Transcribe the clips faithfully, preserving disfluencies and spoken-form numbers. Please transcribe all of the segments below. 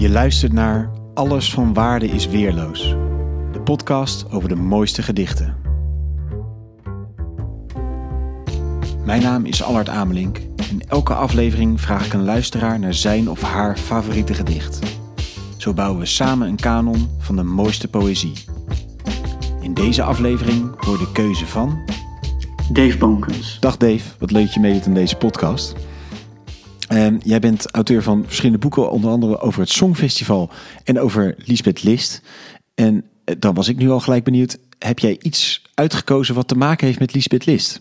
Je luistert naar Alles van Waarde is Weerloos, de podcast over de mooiste gedichten. Mijn naam is Allard Amelink en elke aflevering vraag ik een luisteraar naar zijn of haar favoriete gedicht. Zo bouwen we samen een kanon van de mooiste poëzie. In deze aflevering hoor de keuze van Dave Bankens. Dag Dave, wat leuk dat je meedoet aan deze podcast. Uh, jij bent auteur van verschillende boeken, onder andere over het Songfestival en over Liesbeth List. En uh, dan was ik nu al gelijk benieuwd, heb jij iets uitgekozen wat te maken heeft met Liesbeth List?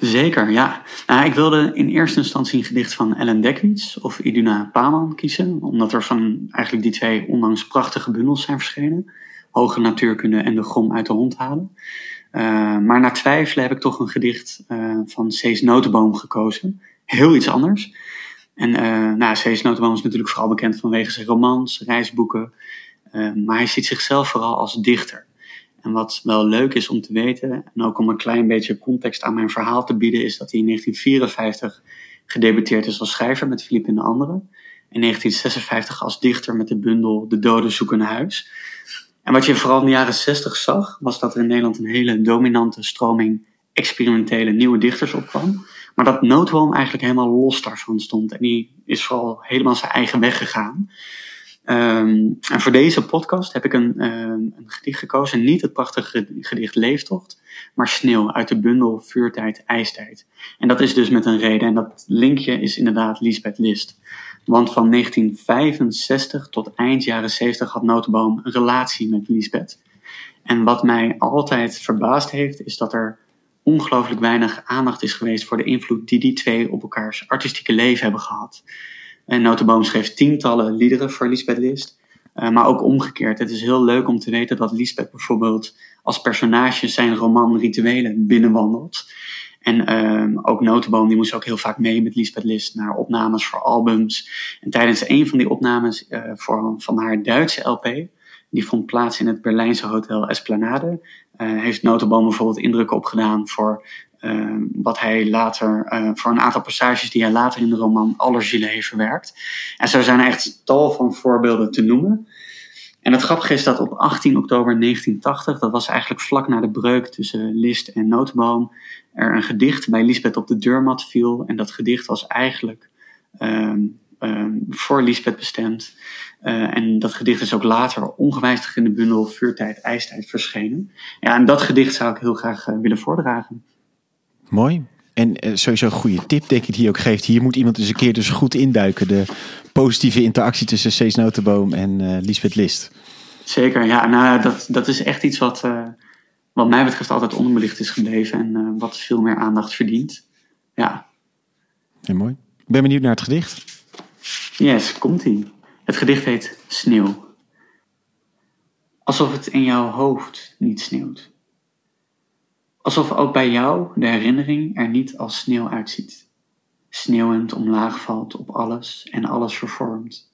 Zeker, ja. Nou, ik wilde in eerste instantie een gedicht van Ellen Dekwits of Iduna Paman kiezen, omdat er van eigenlijk die twee onlangs prachtige bundels zijn verschenen. Hoge natuurkunde en de grom uit de hond halen. Uh, maar na twijfelen heb ik toch een gedicht uh, van Cees Nooteboom gekozen. Heel iets anders. En uh, nou, Cees Nooteboom is natuurlijk vooral bekend vanwege zijn romans, reisboeken. Uh, maar hij ziet zichzelf vooral als dichter. En wat wel leuk is om te weten, en ook om een klein beetje context aan mijn verhaal te bieden, is dat hij in negentien vierenvijftig gedebuteerd is als schrijver met Philip en de anderen. In negentien zesenvijftig als dichter met de bundel De Doden Zoeken een Huis. En wat je vooral in de jaren zestig zag, was dat er in Nederland een hele dominante stroming experimentele nieuwe dichters opkwam. Maar dat Nootboom eigenlijk helemaal los daarvan stond. En die is vooral helemaal zijn eigen weg gegaan. Um, en voor deze podcast heb ik een, uh, een gedicht gekozen. Niet het prachtige gedicht Leeftocht, maar Sneeuw uit de bundel Vuurtijd, IJstijd. En dat is dus met een reden. En dat linkje is inderdaad Liesbeth List. Want van negentien vijfenzestig tot eind jaren zeventig had Nootboom een relatie met Liesbeth. En wat mij altijd verbaasd heeft, is dat er ongelooflijk weinig aandacht is geweest voor de invloed die die twee op elkaars artistieke leven hebben gehad. En Nootboom schreef tientallen liederen voor Liesbeth List, maar ook omgekeerd. Het is heel leuk om te weten dat Liesbeth bijvoorbeeld als personage zijn roman Rituelen binnenwandelt. En uh, ook Nootboom, die moest ook heel vaak mee met Liesbeth List naar opnames voor albums. En tijdens een van die opnames uh, voor, van haar Duitse L P, die vond plaats in het Berlijnse hotel Esplanade, Uh, heeft Nootboom bijvoorbeeld indrukken opgedaan voor, uh, wat hij later, uh, voor een aantal passages die hij later in de roman Allerzielen heeft verwerkt. En zo zijn er echt tal van voorbeelden te noemen. En het grappige is dat op achttien oktober negentien tachtig, dat was eigenlijk vlak na de breuk tussen List en Nootboom, er een gedicht bij Liesbeth op de deurmat viel. En dat gedicht was eigenlijk Um, Um, voor Liesbeth bestemd. Uh, en dat gedicht is ook later ongewijzigd in de bundel Vuurtijd, IJstijd verschenen. Ja, en dat gedicht zou ik heel graag uh, willen voordragen. Mooi. En uh, sowieso een goede tip, denk ik, die je ook geeft. Hier moet iemand eens een keer dus goed induiken. De positieve interactie tussen Cees Nooteboom en uh, Liesbeth List. Zeker, ja. Nou, dat, dat is echt iets wat, uh, wat mij betreft altijd onderbelicht is gebleven. En uh, wat veel meer aandacht verdient. Ja. Heel mooi. Ik ben benieuwd naar het gedicht. Yes, komt-ie. Het gedicht heet Sneeuw. Alsof het in jouw hoofd niet sneeuwt. Alsof ook bij jou de herinnering er niet als sneeuw uitziet. Sneeuwend omlaag valt op alles en alles vervormt.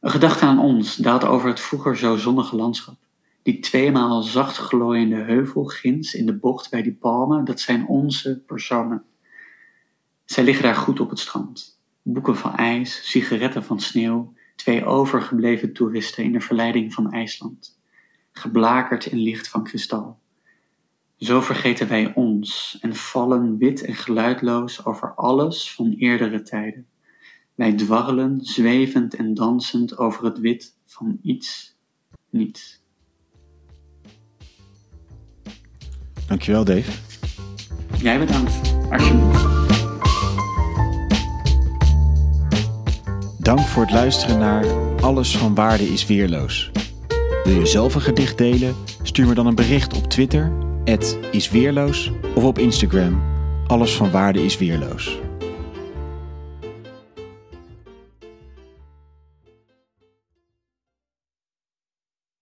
Een gedachte aan ons daalt over het vroeger zo zonnige landschap. Die tweemaal zacht glooiende heuvel ginds in de bocht bij die palmen, dat zijn onze personen. Zij liggen daar goed op het strand. Boeken van ijs, sigaretten van sneeuw, twee overgebleven toeristen in de verleiding van IJsland. Geblakerd in licht van kristal. Zo vergeten wij ons en vallen wit en geluidloos over alles van eerdere tijden. Wij dwarrelen, zwevend en dansend over het wit van iets, niets. Dankjewel, Dave. Jij bedankt, alsjeblieft. Dank voor het luisteren naar Alles van Waarde is Weerloos. Wil je zelf een gedicht delen? Stuur me dan een bericht op Twitter, at isweerloos, of op Instagram, Alles van Waarde is Weerloos.